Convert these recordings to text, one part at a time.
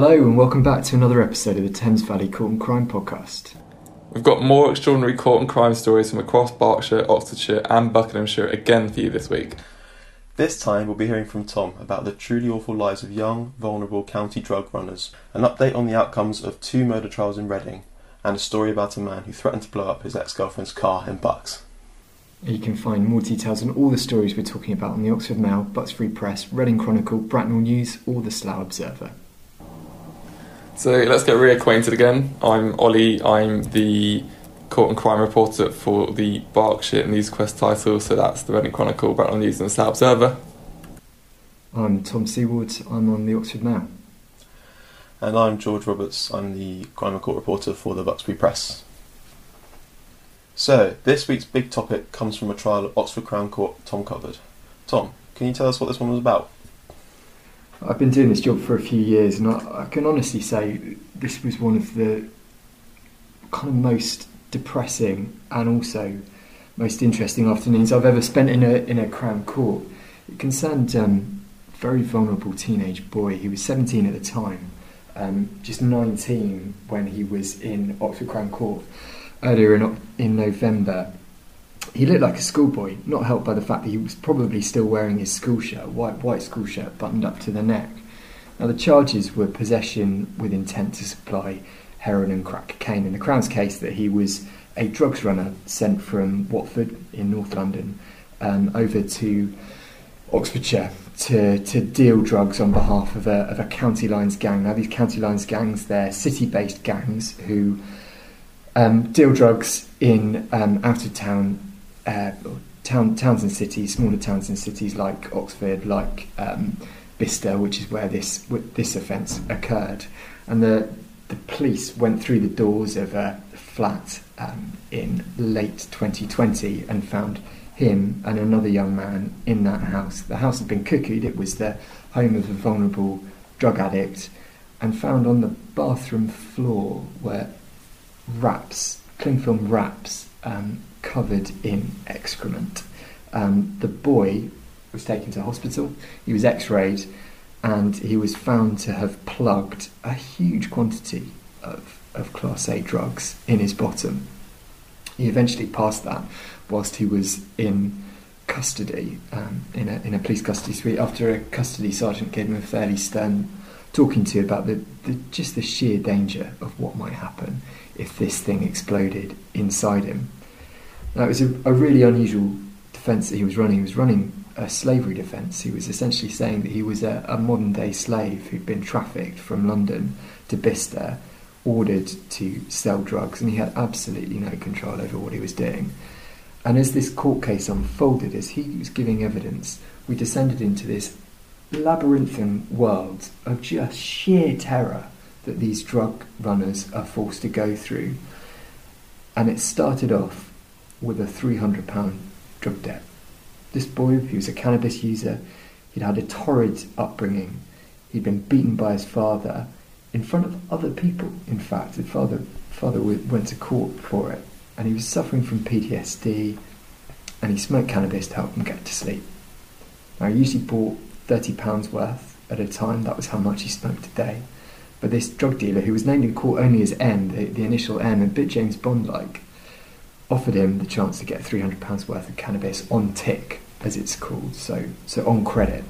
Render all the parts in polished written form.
Hello and welcome back to another episode of the Thames Valley Court and Crime Podcast. We've got more extraordinary court and crime stories from across Berkshire, Oxfordshire and Buckinghamshire again for you this week. This time we'll be hearing from Tom about the truly awful lives of young, vulnerable county drug runners, an update on the outcomes of 2 murder trials in Reading, and a story about a man who threatened to blow up his ex-girlfriend's car in Bucks. You can find more details on all the stories we're talking about on the Oxford Mail, Bucks Free Press, Reading Chronicle, Bracknell News or the Slough Observer. So let's get reacquainted again. I'm Ollie, I'm the court and crime reporter for the Berkshire Newsquest title, so that's the Reading Chronicle, Bracknell News and the Star Observer. I'm Tom Seaward, I'm on the Oxford Mail. And I'm George Roberts, I'm the crime and court reporter for the Bucks Free Press. So, this week's big topic comes from a trial at Oxford Crown Court Tom covered. Tom, can you tell us what this one was about? I've been doing this job for a few years and I can honestly say this was one of the kind of most depressing and also most interesting afternoons I've ever spent in a Crown Court. It concerned a very vulnerable teenage boy. He was 17 at the time, just 19 when he was in Oxford Crown Court earlier in November. He looked like a schoolboy, not helped by the fact that he was probably still wearing his school shirt, white school shirt, buttoned up to the neck. Now the charges were possession with intent to supply heroin and crack cocaine. In the Crown's case, that he was a drugs runner sent from Watford in North London over to Oxfordshire to deal drugs on behalf of a County Lines gang. Now these County Lines gangs, they're city-based gangs who deal drugs in out-of-town towns and cities, smaller towns and cities like Oxford, like Bicester, which is where this offence occurred. And the police went through the doors of a flat in late 2020 and found him and another young man in that house. The house had been cuckooed. It was the home of a vulnerable drug addict, and found on the bathroom floor were wraps, cling film wraps, covered in excrement. The boy was taken to hospital, he was x-rayed, and he was found to have plugged a huge quantity of Class A drugs in his bottom. He eventually passed that whilst he was in custody, in a police custody suite, after a custody sergeant gave him a fairly stern talking to about just the sheer danger of what might happen if this thing exploded inside him. Now, it was a really unusual defence that he was running. He was running a slavery defence. He was essentially saying that he was a modern-day slave who'd been trafficked from London to Bicester, ordered to sell drugs, and he had absolutely no control over what he was doing. And as this court case unfolded, as he was giving evidence, we descended into this labyrinthine world of just sheer terror that these drug runners are forced to go through. And it started off with a £300 drug debt. This boy, he was a cannabis user, he'd had a torrid upbringing, he'd been beaten by his father, in front of other people, in fact. His father went to court for it, and he was suffering from PTSD, and he smoked cannabis to help him get to sleep. Now, he usually bought £30 worth at a time, that was how much he smoked a day. But this drug dealer, who was named in court only as M, the initial M, a bit James Bond-like, offered him the chance to get £300 worth of cannabis on tick, as it's called, so on credit.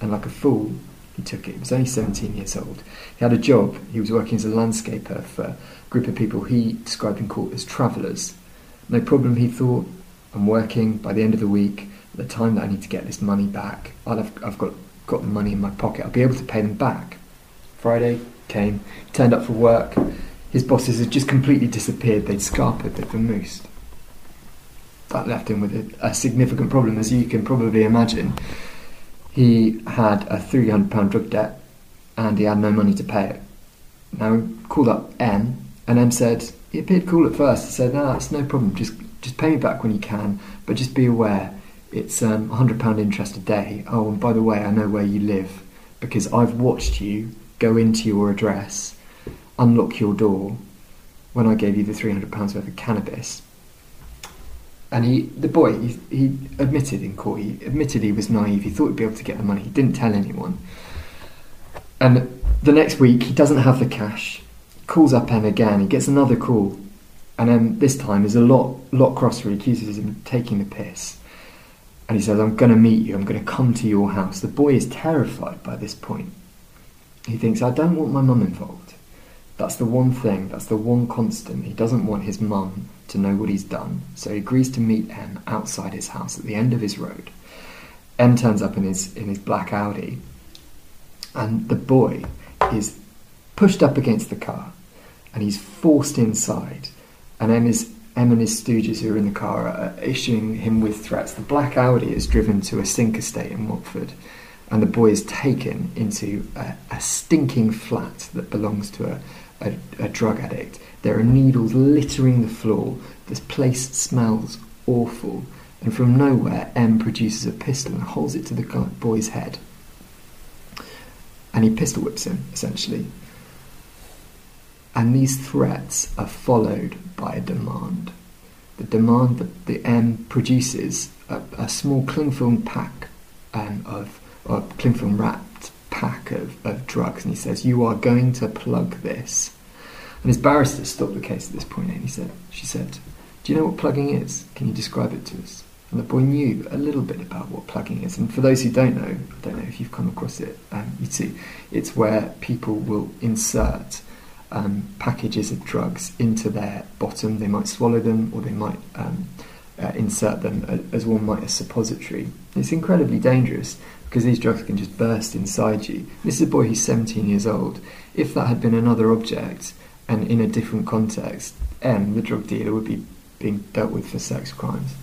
And like a fool, he took it. He was only 17 years old. He had a job. He was working as a landscaper for a group of people he described in court as travellers. No problem, he thought. I'm working. By the end of the week, at the time that I need to get this money back, I've got the money in my pocket. I'll be able to pay them back. Friday came. He turned up for work. His bosses had just completely disappeared, they'd scarpered, they'd been moosed. That left him with a significant problem, as you can probably imagine. He had a £300 drug debt and he had no money to pay it. Now, he called up M, and M said, he appeared cool at first, he said, no, it's no problem, just pay me back when you can, but just be aware, it's £100 interest a day. Oh, and by the way, I know where you live, because I've watched you go into your address, unlock your door when I gave you the £300 worth of cannabis. And the boy admitted in court, he admitted he was naive, he thought he'd be able to get the money, he didn't tell anyone. And The next week, he doesn't have the cash. Calls up Em again. He gets another call. And Em, this time, is a lot crosser. He accuses him of taking the piss. And he says, I'm going to meet you. I'm going to come to your house. The boy is terrified by this point. He thinks, I don't want my mum involved. That's the one thing. That's the one constant. He doesn't want his mum to know what he's done. So he agrees to meet Em outside his house at the end of his road. Em turns up in his black Audi. And the boy is pushed up against the car and he's forced inside. And Em and his stooges who are in the car are issuing him with threats. The black Audi is driven to a sink estate in Watford and the boy is taken into a stinking flat that belongs to a drug addict. There are needles littering the floor. This place smells awful. And from nowhere, Em produces a pistol and holds it to the boy's head. And he pistol whips him, essentially. And these threats are followed by a demand. The demand that the M produces a small cling film pack or cling film wrapped pack of drugs. And he says, you are going to plug this. And his barrister stopped the case at this point, and she said, do you know what plugging is? Can you describe it to us? And the boy knew a little bit about what plugging is. And for those who don't know, I don't know if you've come across it, you see, it's where people will insert packages of drugs into their bottom. They might swallow them, or they might insert them, as one might a suppository. It's incredibly dangerous because these drugs can just burst inside you. This is a boy who's 17 years old. If that had been another object and in a different context, M, the drug dealer, would be being dealt with for sex crimes.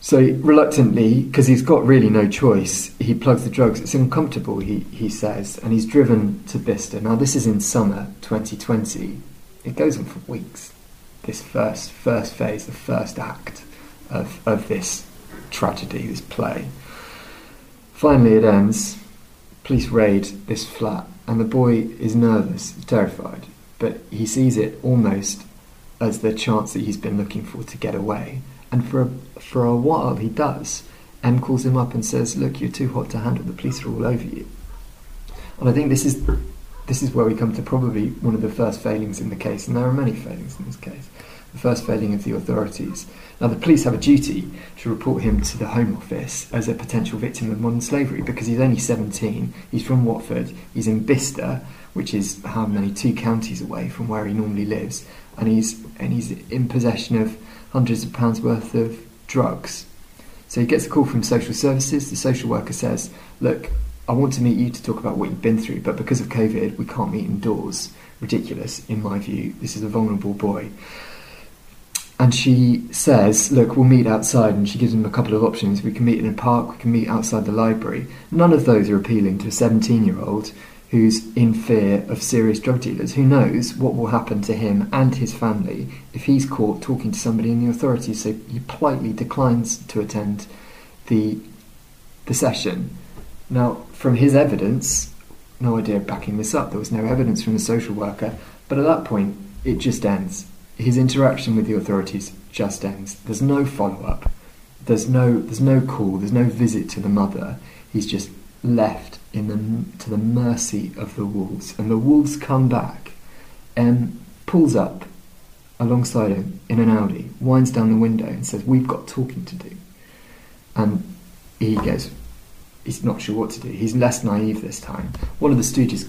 So reluctantly, because he's got really no choice, he plugs the drugs. It's uncomfortable, he says, and he's driven to Bicester. Now this is in summer 2020. It goes on for weeks, this first phase, the first act of this tragedy, this play. Finally it ends. Police raid this flat, and the boy is nervous, terrified, but he sees it almost as the chance that he's been looking for to get away. And for a while he does. Em calls him up and says, look, you're too hot to handle, the police are all over you. And I think this is where we come to probably one of the first failings in the case, and there are many failings in this case. The first failing of the authorities. Now the police have a duty to report him to the Home Office as a potential victim of modern slavery because he's only 17, he's from Watford, he's in Bicester, which is how many, 2 counties away from where he normally lives, and he's in possession of hundreds of pounds worth of drugs. So he gets a call from social services. The social worker says, look, I want to meet you to talk about what you've been through, but because of COVID, we can't meet indoors. Ridiculous, in my view. This is a vulnerable boy. And she says, look, we'll meet outside, and she gives him a couple of options. We can meet in a park, we can meet outside the library. None of those are appealing to a 17-year-old who's in fear of serious drug dealers. Who knows what will happen to him and his family if he's caught talking to somebody in the authorities. So he politely declines to attend the session. Now, from his evidence, no idea of backing this up, there was no evidence from the social worker, but at that point, it just ends. His interaction with the authorities just ends. There's no follow-up. There's no call. There's no visit to the mother. He's just left to the mercy of the wolves. And the wolves come back. Em pulls up alongside him in an Audi, winds down the window and says, we've got talking to do. And he goes, he's not sure what to do. He's less naive this time. One of the stooges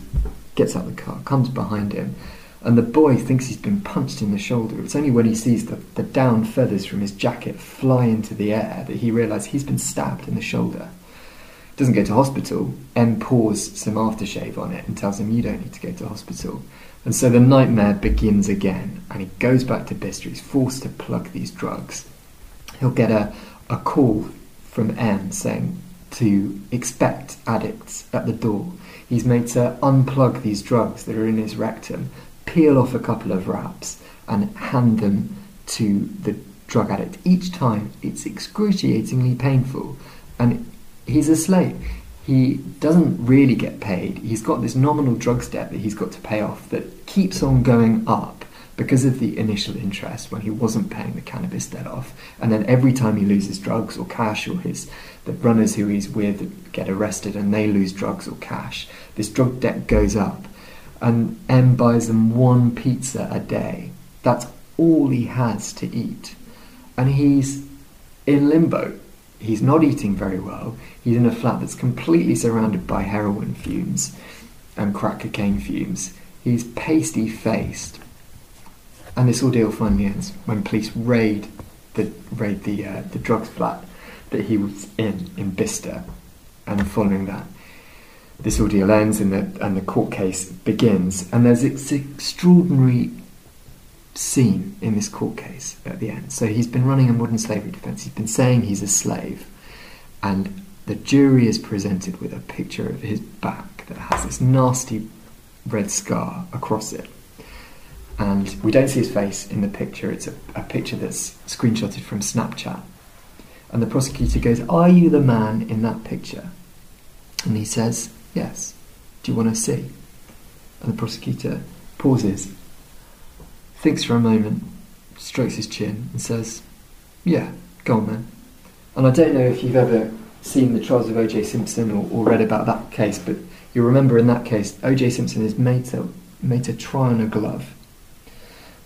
gets out of the car, comes behind him, and the boy thinks he's been punched in the shoulder. It's only when he sees the down feathers from his jacket fly into the air that he realises he's been stabbed in the shoulder. Doesn't go to hospital. Em pours some aftershave on it and tells him, you don't need to go to hospital. And so the nightmare begins again, and he goes back to Bicester. He's forced to plug these drugs. He'll get a call from Em saying to expect addicts at the door. He's made to unplug these drugs that are in his rectum, peel off a couple of wraps and hand them to the drug addict. Each time it's excruciatingly painful, and he's a slave. He doesn't really get paid. He's got this nominal drugs debt that he's got to pay off that keeps on going up because of the initial interest when he wasn't paying the cannabis debt off. And then every time he loses drugs or cash, or the runners who he's with get arrested and they lose drugs or cash, this drug debt goes up. And M buys them one pizza a day. That's all he has to eat. And he's in limbo. He's not eating very well. He's in a flat that's completely surrounded by heroin fumes and crack cocaine fumes. He's pasty-faced. And this ordeal finally ends when police raid the drugs flat that he was in Bicester. And following that, this ordeal ends and the court case begins. And there's this extraordinary scene in this court case at the end. So he's been running a modern slavery defence. He's been saying he's a slave. And the jury is presented with a picture of his back that has this nasty red scar across it. And we don't see his face in the picture. It's a picture that's screenshotted from Snapchat. And the prosecutor goes, "Are you the man in that picture?" And he says, "Yes. Do you want to see?" And the prosecutor pauses, thinks for a moment, strokes his chin and says, "Yeah, go on then." And I don't know if you've ever seen the trials of O.J. Simpson or read about that case, but you'll remember in that case, O.J. Simpson is made to try on a glove.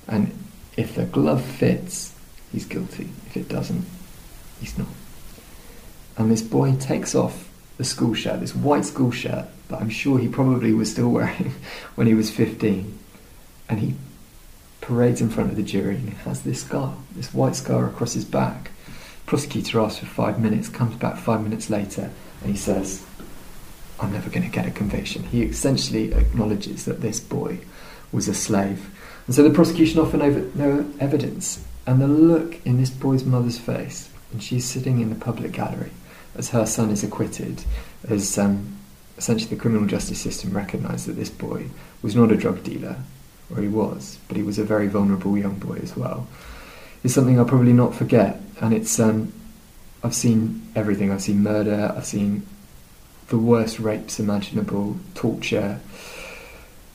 And if the glove fits, he's guilty. If it doesn't, he's not. And this boy takes off the school shirt, this white school shirt that I'm sure he probably was still wearing when he was 15. And he parades in front of the jury and has this scar, this white scar across his back. Prosecutor asks for 5 minutes, comes back 5 minutes later, and he says, "I'm never going to get a conviction." He essentially acknowledges that this boy was a slave. And so the prosecution offer no evidence. And the look in this boy's mother's face, and she's sitting in the public gallery as her son is acquitted, as essentially the criminal justice system recognised that this boy was not a drug dealer, or he was, but he was a very vulnerable young boy as well, is something I'll probably not forget. And it's, I've seen everything. I've seen murder, I've seen the worst rapes imaginable, torture,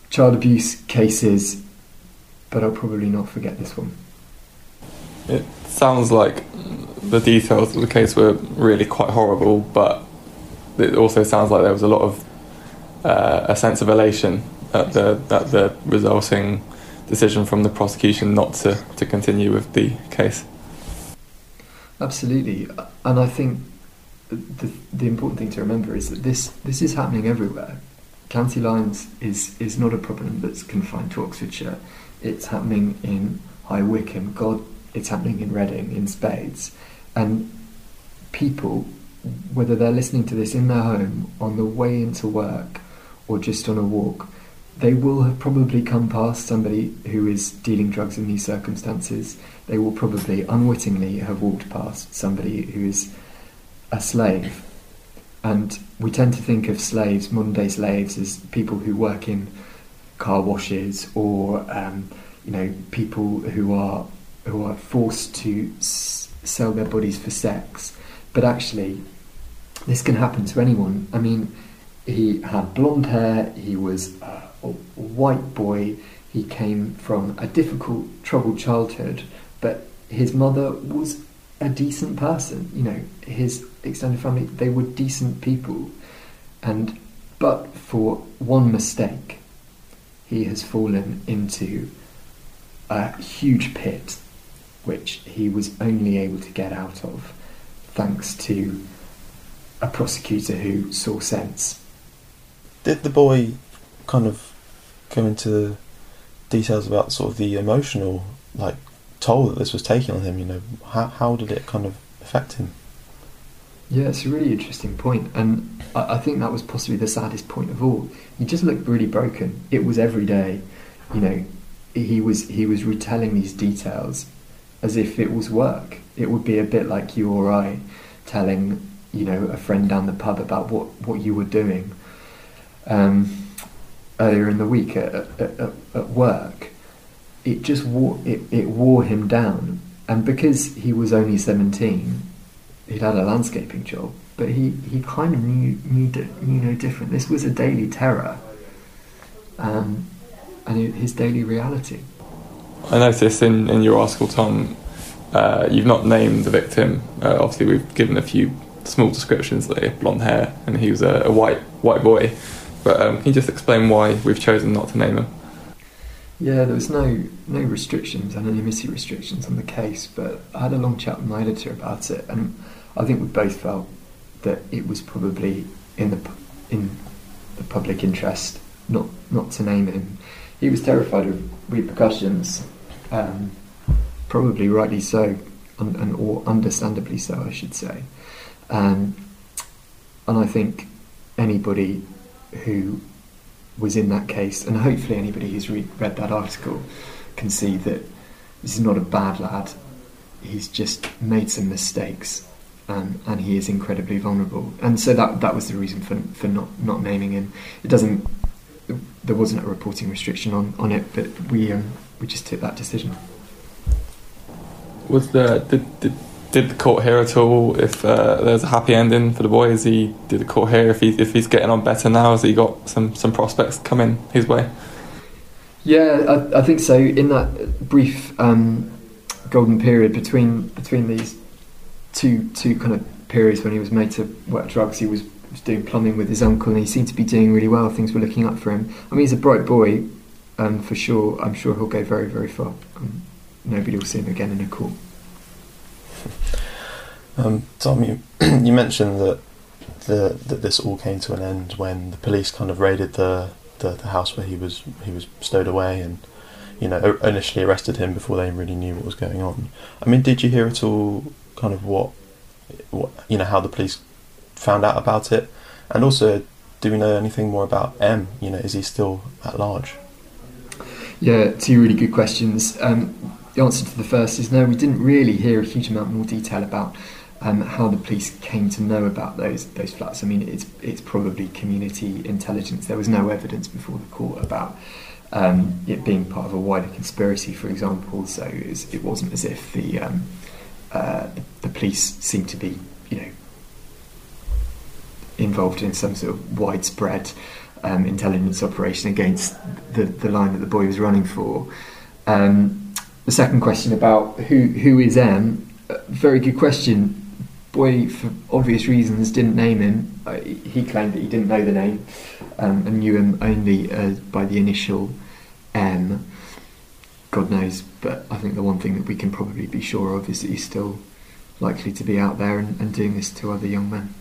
child abuse cases, but I'll probably not forget this one. It sounds like the details of the case were really quite horrible, but it also sounds like there was a lot of a sense of elation at the resulting decision from the prosecution not to continue with the case. Absolutely, and I think the important thing to remember is that this is happening everywhere. County lines is not a problem that's confined to Oxfordshire. It's happening in High Wycombe, God, it's happening in Reading, in spades. And people, whether they're listening to this in their home, on the way into work, or just on a walk, they will have probably come past somebody who is dealing drugs in these circumstances. They will probably unwittingly have walked past somebody who is a slave. And we tend to think of slaves, modern day slaves, as people who work in car washes, or people who are forced to sell their bodies for sex. But actually, this can happen to anyone. I mean, he had blonde hair. He was a white boy. He came from a difficult, troubled childhood. But his mother was a decent person. You know, his extended family, they were decent people. And but for one mistake, he has fallen into a huge pit, which he was only able to get out of thanks to a prosecutor who saw sense. Did the boy kind of go into the details about sort of the emotional toll that this was taking on him? How did it kind of affect him? Yeah, it's a really interesting point, and I think that was possibly the saddest point of all. He just looked really broken. It was every day, he was retelling these details as if it was work. It would be a bit like you or I telling, a friend down the pub about what you were doing earlier in the week at work. It just wore him down, and because he was only 17. He'd had a landscaping job, but he kind of knew no different. This was a daily terror, and his daily reality. I noticed in your article, Tom, you've not named the victim. Obviously, we've given a few small descriptions, like blonde hair, and he was a white boy. But can you just explain why we've chosen not to name him? Yeah, there was no restrictions, anonymity restrictions on the case, but I had a long chat with my editor about it, and I think we both felt that it was probably in the public interest not to name him. He was terrified of repercussions, probably rightly so, or understandably so, I should say. And I think anybody who was in that case, and hopefully anybody who's read that article can see that this is not a bad lad. He's just made some mistakes, and he is incredibly vulnerable. And so that was the reason for not naming him. There wasn't a reporting restriction on it, but we just took that decision. Did the court hear at all if there's a happy ending for the boy? Did the court hear if he's getting on better now? Has he got some prospects coming his way? Yeah, I think so. In that brief golden period between these two kind of periods when he was made to work drugs, he was doing plumbing with his uncle, and he seemed to be doing really well. Things were looking up for him. I mean, he's a bright boy, for sure. I'm sure he'll go very, very far. Nobody will see him again in a court. Tom, you mentioned that this all came to an end when the police kind of raided the house where he was stowed away, and initially arrested him before they really knew what was going on. I mean, did you hear at all kind of what how the police found out about it, and also do we know anything more about M? Is he still at large? Yeah, two really good questions. The answer to the first is no, we didn't really hear a huge amount more detail about how the police came to know about those flats. I mean, it's probably community intelligence. There was no evidence before the court about it being part of a wider conspiracy, for example. So it wasn't as if the police seemed to be, involved in some sort of widespread intelligence operation against the line that the boy was running for. The second question about who is M, very good question. Boy, for obvious reasons, didn't name him. He claimed that he didn't know the name and knew him only by the initial M. God knows, but I think the one thing that we can probably be sure of is that he's still likely to be out there and doing this to other young men.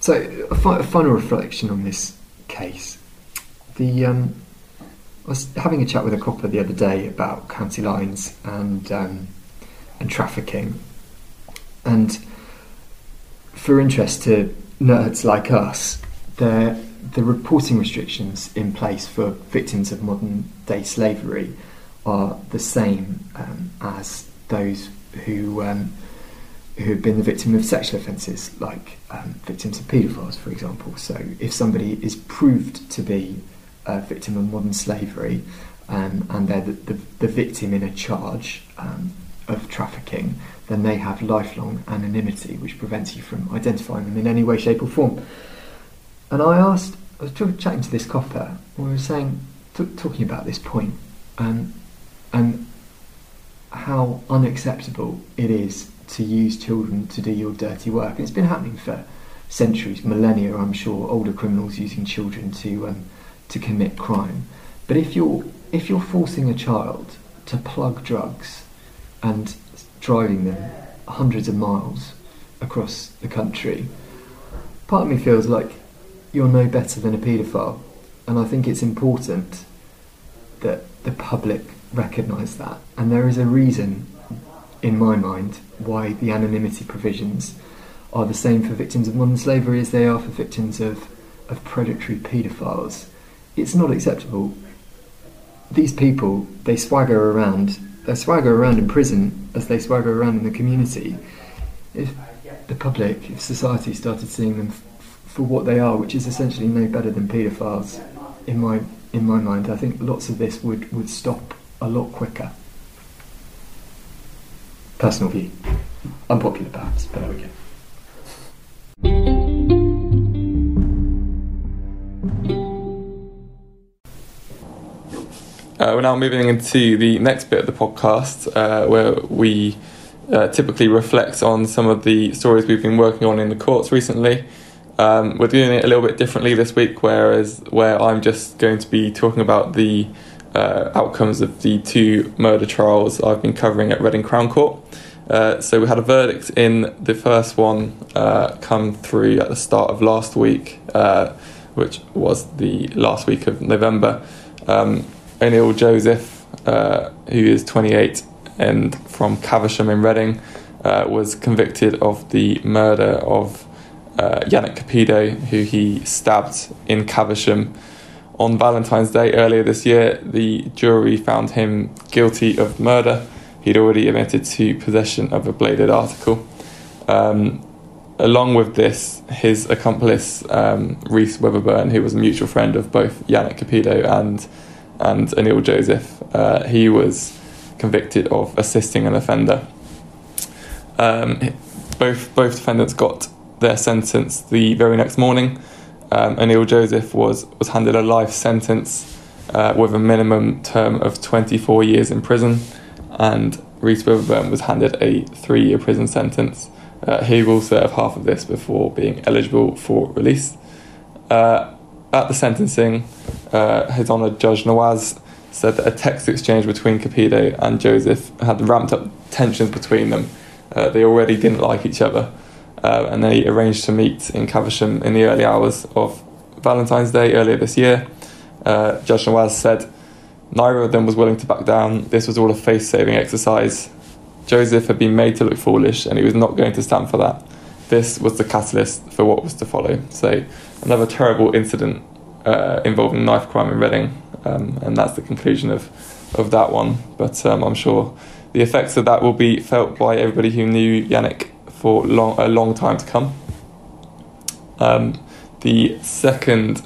So, a final reflection on this case. I was having a chat with a copper the other day about county lines and trafficking, and for interest to nerds like us, the reporting restrictions in place for victims of modern day slavery are the same as those who have been the victim of sexual offences, like victims of paedophiles, for example. So if somebody is proved to be a victim of modern slavery, and they're the victim in a charge of trafficking, then they have lifelong anonymity, which prevents you from identifying them in any way, shape, or form. And I was chatting to this copper, and we were talking about this point, and how unacceptable it is to use children to do your dirty work. And it's been happening for centuries, millennia, I'm sure. Older criminals using children to commit crime, but if you're forcing a child to plug drugs and driving them hundreds of miles across the country, part of me feels like you're no better than a paedophile, and I think it's important that the public recognise that. And there is a reason, in my mind, why the anonymity provisions are the same for victims of modern slavery as they are for victims of predatory paedophiles. It's not acceptable. These people, they swagger around. They swagger around in prison as they swagger around in the community. If the public, if society started seeing them for what they are, which is essentially no better than paedophiles, in my mind, I think lots of this would stop a lot quicker. Personal view. Unpopular perhaps, but there we go. We're now moving into the next bit of the podcast, where we typically reflect on some of the stories we've been working on in the courts recently. We're doing it a little bit differently this week, where I'm just going to be talking about the outcomes of the two murder trials I've been covering at Reading Crown Court. So we had a verdict in the first one come through at the start of last week, which was the last week of November. Anil Joseph, who is 28 and from Caversham in Reading, was convicted of the murder of Yannick Capide, who he stabbed in Caversham on Valentine's Day earlier this year. The jury found him guilty of murder. He'd already admitted to possession of a bladed article. Along with this, his accomplice, Rhys Weatherburn, who was a mutual friend of both Yannick Capide and Anil Joseph, he was convicted of assisting an offender. Both defendants got their sentence the very next morning. Anil Joseph was handed a life sentence with a minimum term of 24 years in prison, and Rhys Weatherburn was handed a 3-year prison sentence. He will serve half of this before being eligible for release. At the sentencing, His Honour Judge Nawaz said that a text exchange between Capide and Joseph had ramped up tensions between them. They already didn't like each other, and they arranged to meet in Caversham in the early hours of Valentine's Day earlier this year. Judge Nawaz said neither of them was willing to back down. This was all a face-saving exercise. Joseph had been made to look foolish, and he was not going to stand for that. This was the catalyst for what was to follow. So another terrible incident involving knife crime in Reading, and that's the conclusion of that one. But I'm sure the effects of that will be felt by everybody who knew Yannick for a long time to come. The second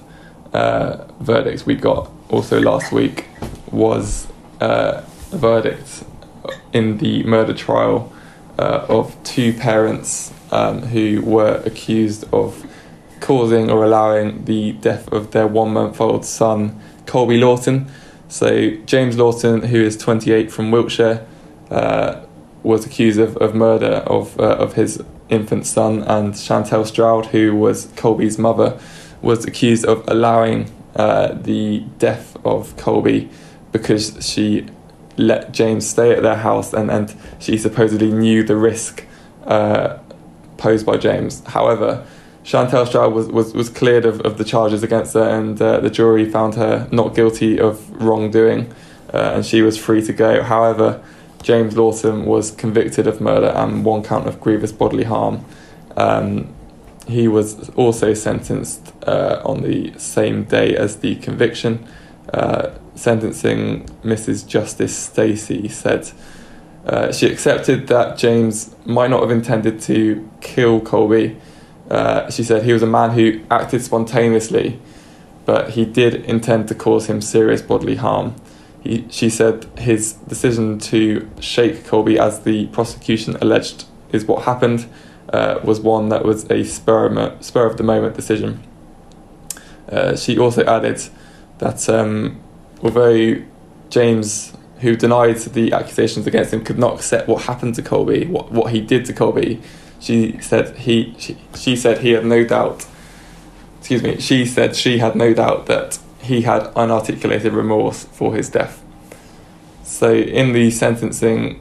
verdict we got also last week was a verdict in the murder trial of two parents who were accused of causing or allowing the death of their 1-month-old son, Colby Lawton. So James Lawton, who is 28 from Wiltshire, was accused of murder of his infant son, and Chantelle Stroud, who was Colby's mother, was accused of allowing the death of Colby because she let James stay at their house and she supposedly knew the risk posed by James. However, Chantelle Stroud was cleared of the charges against her, and the jury found her not guilty of wrongdoing, and she was free to go. However, James Lawton was convicted of murder and 1 count of grievous bodily harm. He was also sentenced on the same day as the conviction. Sentencing Mrs Justice Stacey said she accepted that James might not have intended to kill Colby. She said he was a man who acted spontaneously, but he did intend to cause him serious bodily harm. She said his decision to shake Colby, as the prosecution alleged is what happened, was one that was a spur of the moment decision. She also added that although James, who denied the accusations against him, could not accept what happened to Colby, what he did to Colby, she said she had no doubt that he had unarticulated remorse for his death. So in the sentencing,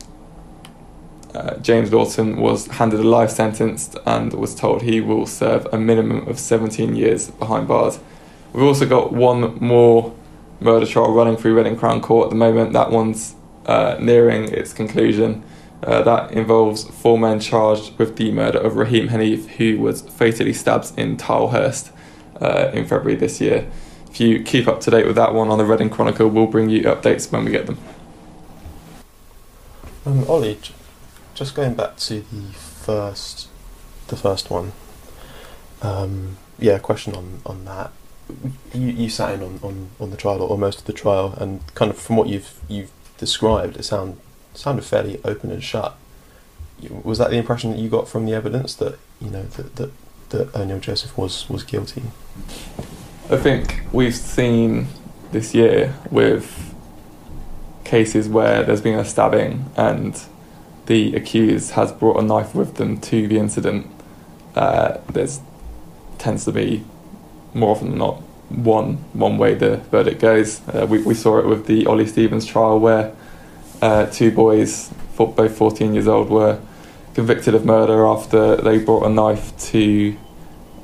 James Lawton was handed a life sentence and was told he will serve a minimum of 17 years behind bars. We've also got one more murder trial running through Reading Crown Court at the moment. That one's nearing its conclusion. That involves 4 men charged with the murder of Raheem Hanif, who was fatally stabbed in Tilehurst in February this year. If you keep up to date with that one on the Reading Chronicle, we'll bring you updates when we get them. Ollie, just going back to the first one. Question on that. You sat in on the trial, or most of the trial, and kind of from what you've described, it sounded fairly open and shut. Was that the impression that you got from the evidence, that that Anil Joseph was guilty? I think we've seen this year with cases where there's been a stabbing and the accused has brought a knife with them to the incident, there's tends to be more often than not one way the verdict goes. We saw it with the Ollie Stevens trial where two boys, both 14 years old, were convicted of murder after they brought a knife to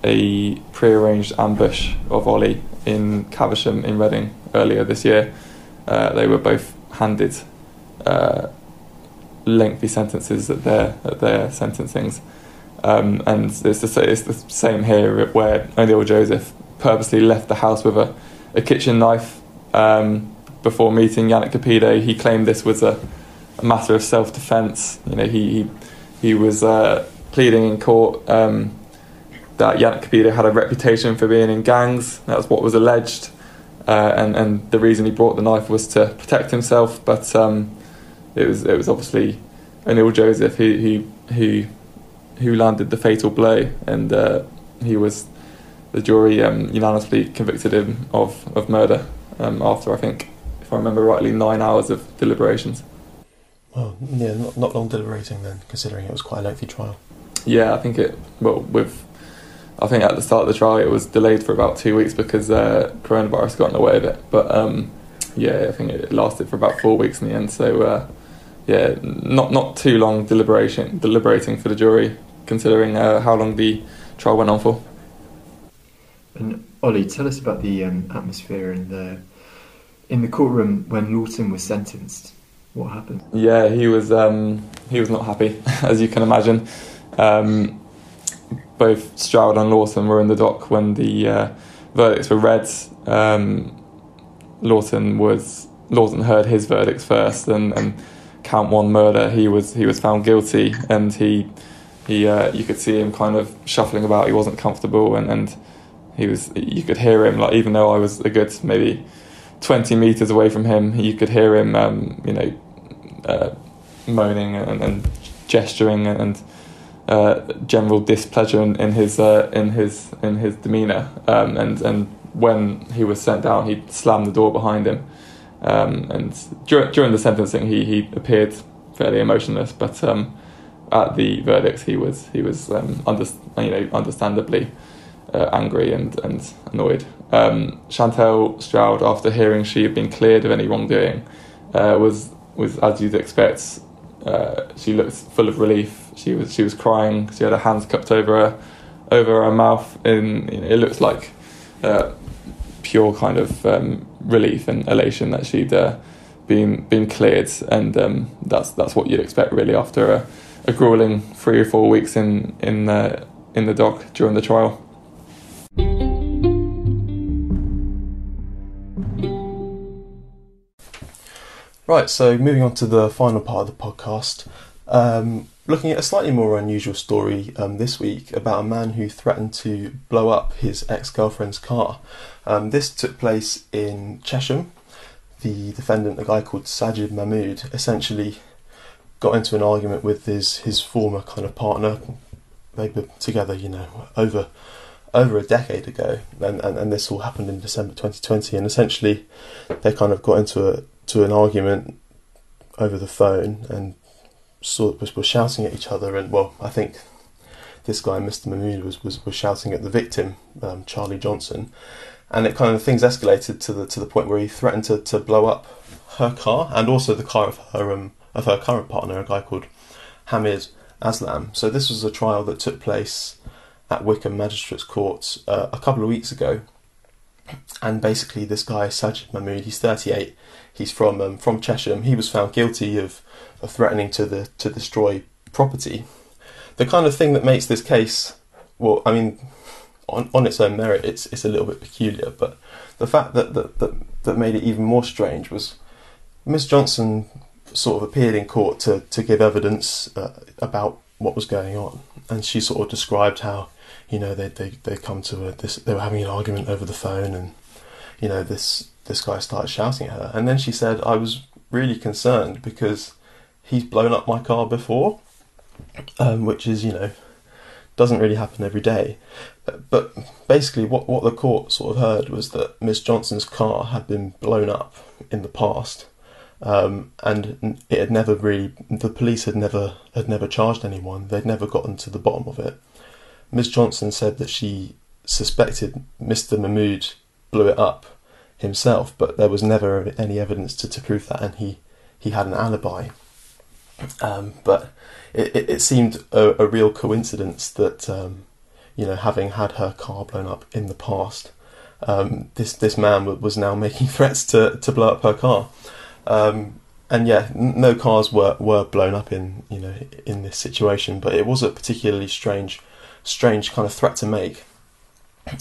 a prearranged ambush of Ollie in Caversham in Reading earlier this year. They were both handed lengthy sentences at their sentencings, and it's the same here where Anil Joseph purposely left the house with a kitchen knife before meeting Yannick Capide. He claimed this was a matter of self-defence. You know, he was pleading in court that Yannick Capide had a reputation for being in gangs. That's what was alleged, and the reason he brought the knife was to protect himself. But it was obviously Anil Joseph who landed the fatal blow, and the jury unanimously convicted him of murder after, I think, if I remember rightly, 9 hours of deliberations. Well, yeah, not long deliberating then, considering it was quite a lengthy trial. Yeah, I think I think at the start of the trial it was delayed for about 2 weeks because coronavirus got in the way of it. But I think it lasted for about 4 weeks in the end. So not too long deliberating for the jury, considering how long the trial went on for. And Ollie, tell us about the atmosphere in the courtroom when Lawton was sentenced. What happened? Yeah, he was not happy, as you can imagine. Both Stroud and Lawton were in the dock when the verdicts were read. Lawton heard his verdicts first, and count one murder, he was found guilty, and he you could see him kind of shuffling about. He wasn't comfortable, and you could hear him, like, even though I was a good maybe 20 metres away from him, you could hear him moaning and gesturing and general displeasure in his demeanour, and when he was sent down, he slammed the door behind him, and during the sentencing he appeared fairly emotionless, but at the verdict he was understandably angry and annoyed. Chantelle Stroud, after hearing she had been cleared of any wrongdoing, was as you'd expect. She looked full of relief. She was crying. She had her hands cupped over her mouth. It looked like pure kind of relief and elation that she'd been cleared, and that's what you'd expect really after a grueling 3 or 4 weeks in the dock during the trial. Right, so moving on to the final part of the podcast, looking at a slightly more unusual story this week about a man who threatened to blow up his ex-girlfriend's car. This took place in Chesham. The defendant, a guy called Sajid Mahmood, essentially got into an argument with his former kind of partner. They were together, over a decade ago, and this all happened in December 2020, and essentially they kind of got into an argument over the phone and sort of were shouting at each other, and well, I think this guy, Mr. Mahmood, was shouting at the victim, Charlie Johnson, and it kind of, things escalated to the point where he threatened to blow up her car and also the car of her current partner, a guy called Hamid Aslam. So this was a trial that took place at Wickham Magistrates Court a couple of weeks ago. And basically this guy, Sajid Mahmood, he's 38, he's from Chesham. He was found guilty of threatening to destroy property. The kind of thing that makes this case, well, I mean, on its own merit, it's a little bit peculiar, but the fact that made it even more strange was Miss Johnson sort of appeared in court to give evidence about what was going on, and she sort of described how they come to they were having an argument over the phone, and this guy started shouting at her, and then she said, "I was really concerned because he's blown up my car before," which is doesn't really happen every day. But basically, what the court sort of heard was that Miss Johnson's car had been blown up in the past, And it had never really, the police had never charged anyone. They'd never gotten to the bottom of it. Ms Johnson said that she suspected Mr Mahmood blew it up himself, but there was never any evidence to prove that, and he had an alibi. But it seemed a real coincidence that, having had her car blown up in the past, this man was now making threats to blow up her car. No cars were blown up in this situation, but it was a particularly strange kind of threat to make.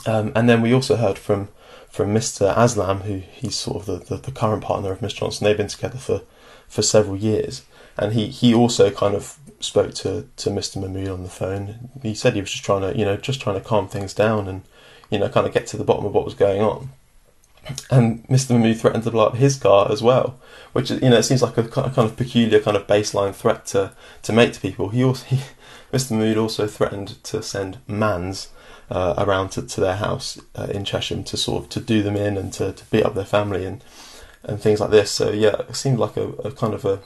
And then we also heard from Mr. Aslam, who he's sort of the current partner of Miss Johnson. They've been together for several years, and he also kind of spoke to Mr. Mahmood on the phone. He said he was just trying to calm things down and kind of get to the bottom of what was going on. And Mr. Mahmood threatened to blow up his car as well, which it seems like a kind of peculiar kind of baseline threat to make to people. Mr. Mahmood also threatened to send mans around to their house in Chesham to sort of to do them in and to beat up their family and things like this. So yeah, it seemed like a kind of a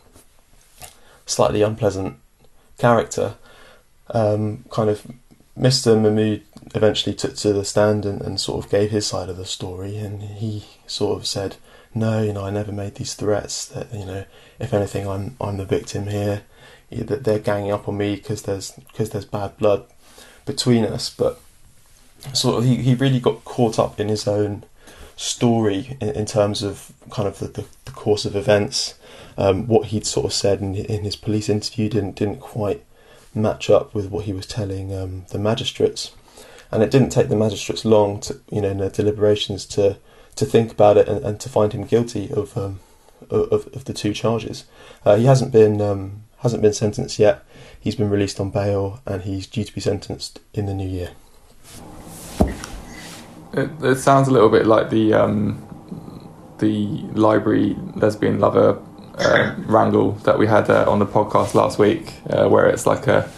slightly unpleasant character. Kind of Mr. Mahmood eventually took to the stand and sort of gave his side of the story, and he sort of said, "No, I never made these threats. That, if anything, I'm the victim here. That they're ganging up on me because there's bad blood between us." But sort of he really got caught up in his own story in terms of kind of the course of events. What he'd sort of said in his police interview didn't quite match up with what he was telling the magistrates, and it didn't take the magistrates long to in their deliberations to think about it and to find him guilty of the two charges. He hasn't been sentenced yet. He's been released on bail, and he's due to be sentenced in the new year. It sounds a little bit like the library lesbian lover wrangle that we had on the podcast last week, where it's like a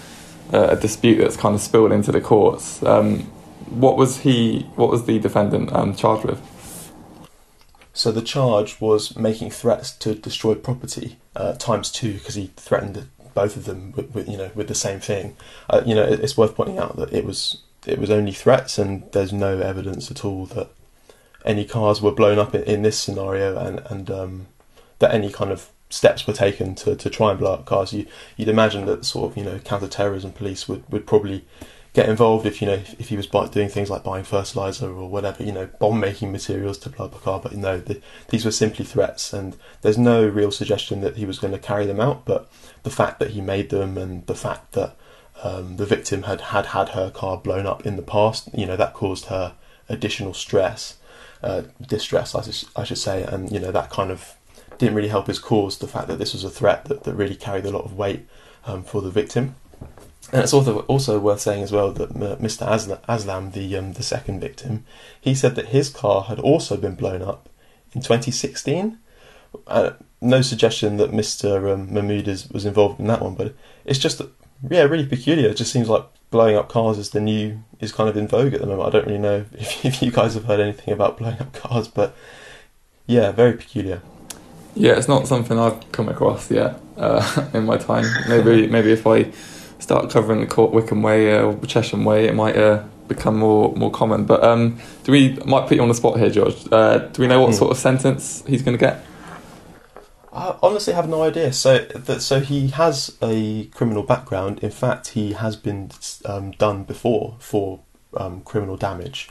dispute that's kind of spilled into the courts. What was the defendant charged with? So the charge was making threats to destroy property ×2, because he threatened both of them with the same thing. It's worth pointing out that it was only threats, and there's no evidence at all that any cars were blown up in this scenario, and that any kind of steps were taken to try and blow up cars. You'd imagine that sort of counter-terrorism police would probably get involved if he was doing things like buying fertilizer or whatever, bomb-making materials to blow up a car. But no, these were simply threats, and there's no real suggestion that he was going to carry them out. But the fact that he made them, and the fact that the victim had her car blown up in the past, that caused her additional distress, I should say, and that kind of didn't really help his cause. The fact that this was a threat that really carried a lot of weight for the victim. And it's also worth saying as well that Mr. Aslam, the second victim, he said that his car had also been blown up in 2016. No suggestion that Mr. Mahmood was involved in that one, but it's just, really peculiar. It just seems like blowing up cars is kind of in vogue at the moment. I don't really know if you guys have heard anything about blowing up cars, but yeah, very peculiar. Yeah, it's not something I've come across yet in my time. Maybe if I start covering the Court Wickham Way or Chesham Way, it might become more common. But might put you on the spot here, George. Do we know what sort of sentence he's going to get? I honestly have no idea. So he has a criminal background. In fact, he has been done before for criminal damage,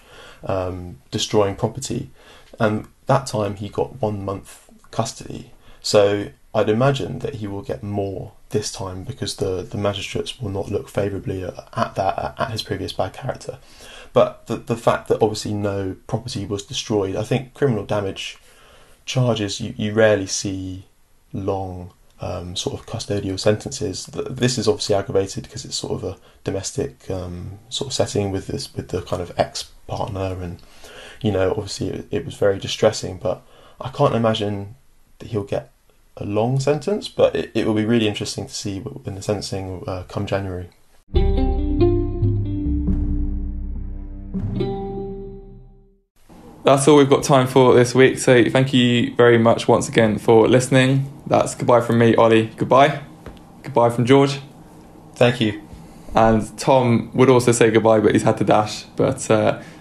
destroying property, and that time he got 1 month custody. So I'd imagine that he will get more this time, because the magistrates will not look favourably at his previous bad character. But the fact that obviously no property was destroyed, I think criminal damage charges, you rarely see long sort of custodial sentences. This is obviously aggravated because it's sort of a domestic sort of setting with the kind of ex-partner, and obviously it was very distressing, but I can't imagine that he'll get a long sentence, but it will be really interesting to see in the sentencing come January. That's all we've got time for this week, so thank you very much once again for listening. That's goodbye from me, Ollie. Goodbye. Goodbye from George. Thank you. And Tom would also say goodbye, but he's had to dash. But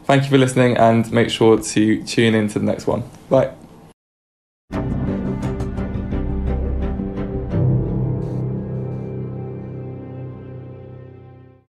thank you for listening, and make sure to tune in to the next one. Bye.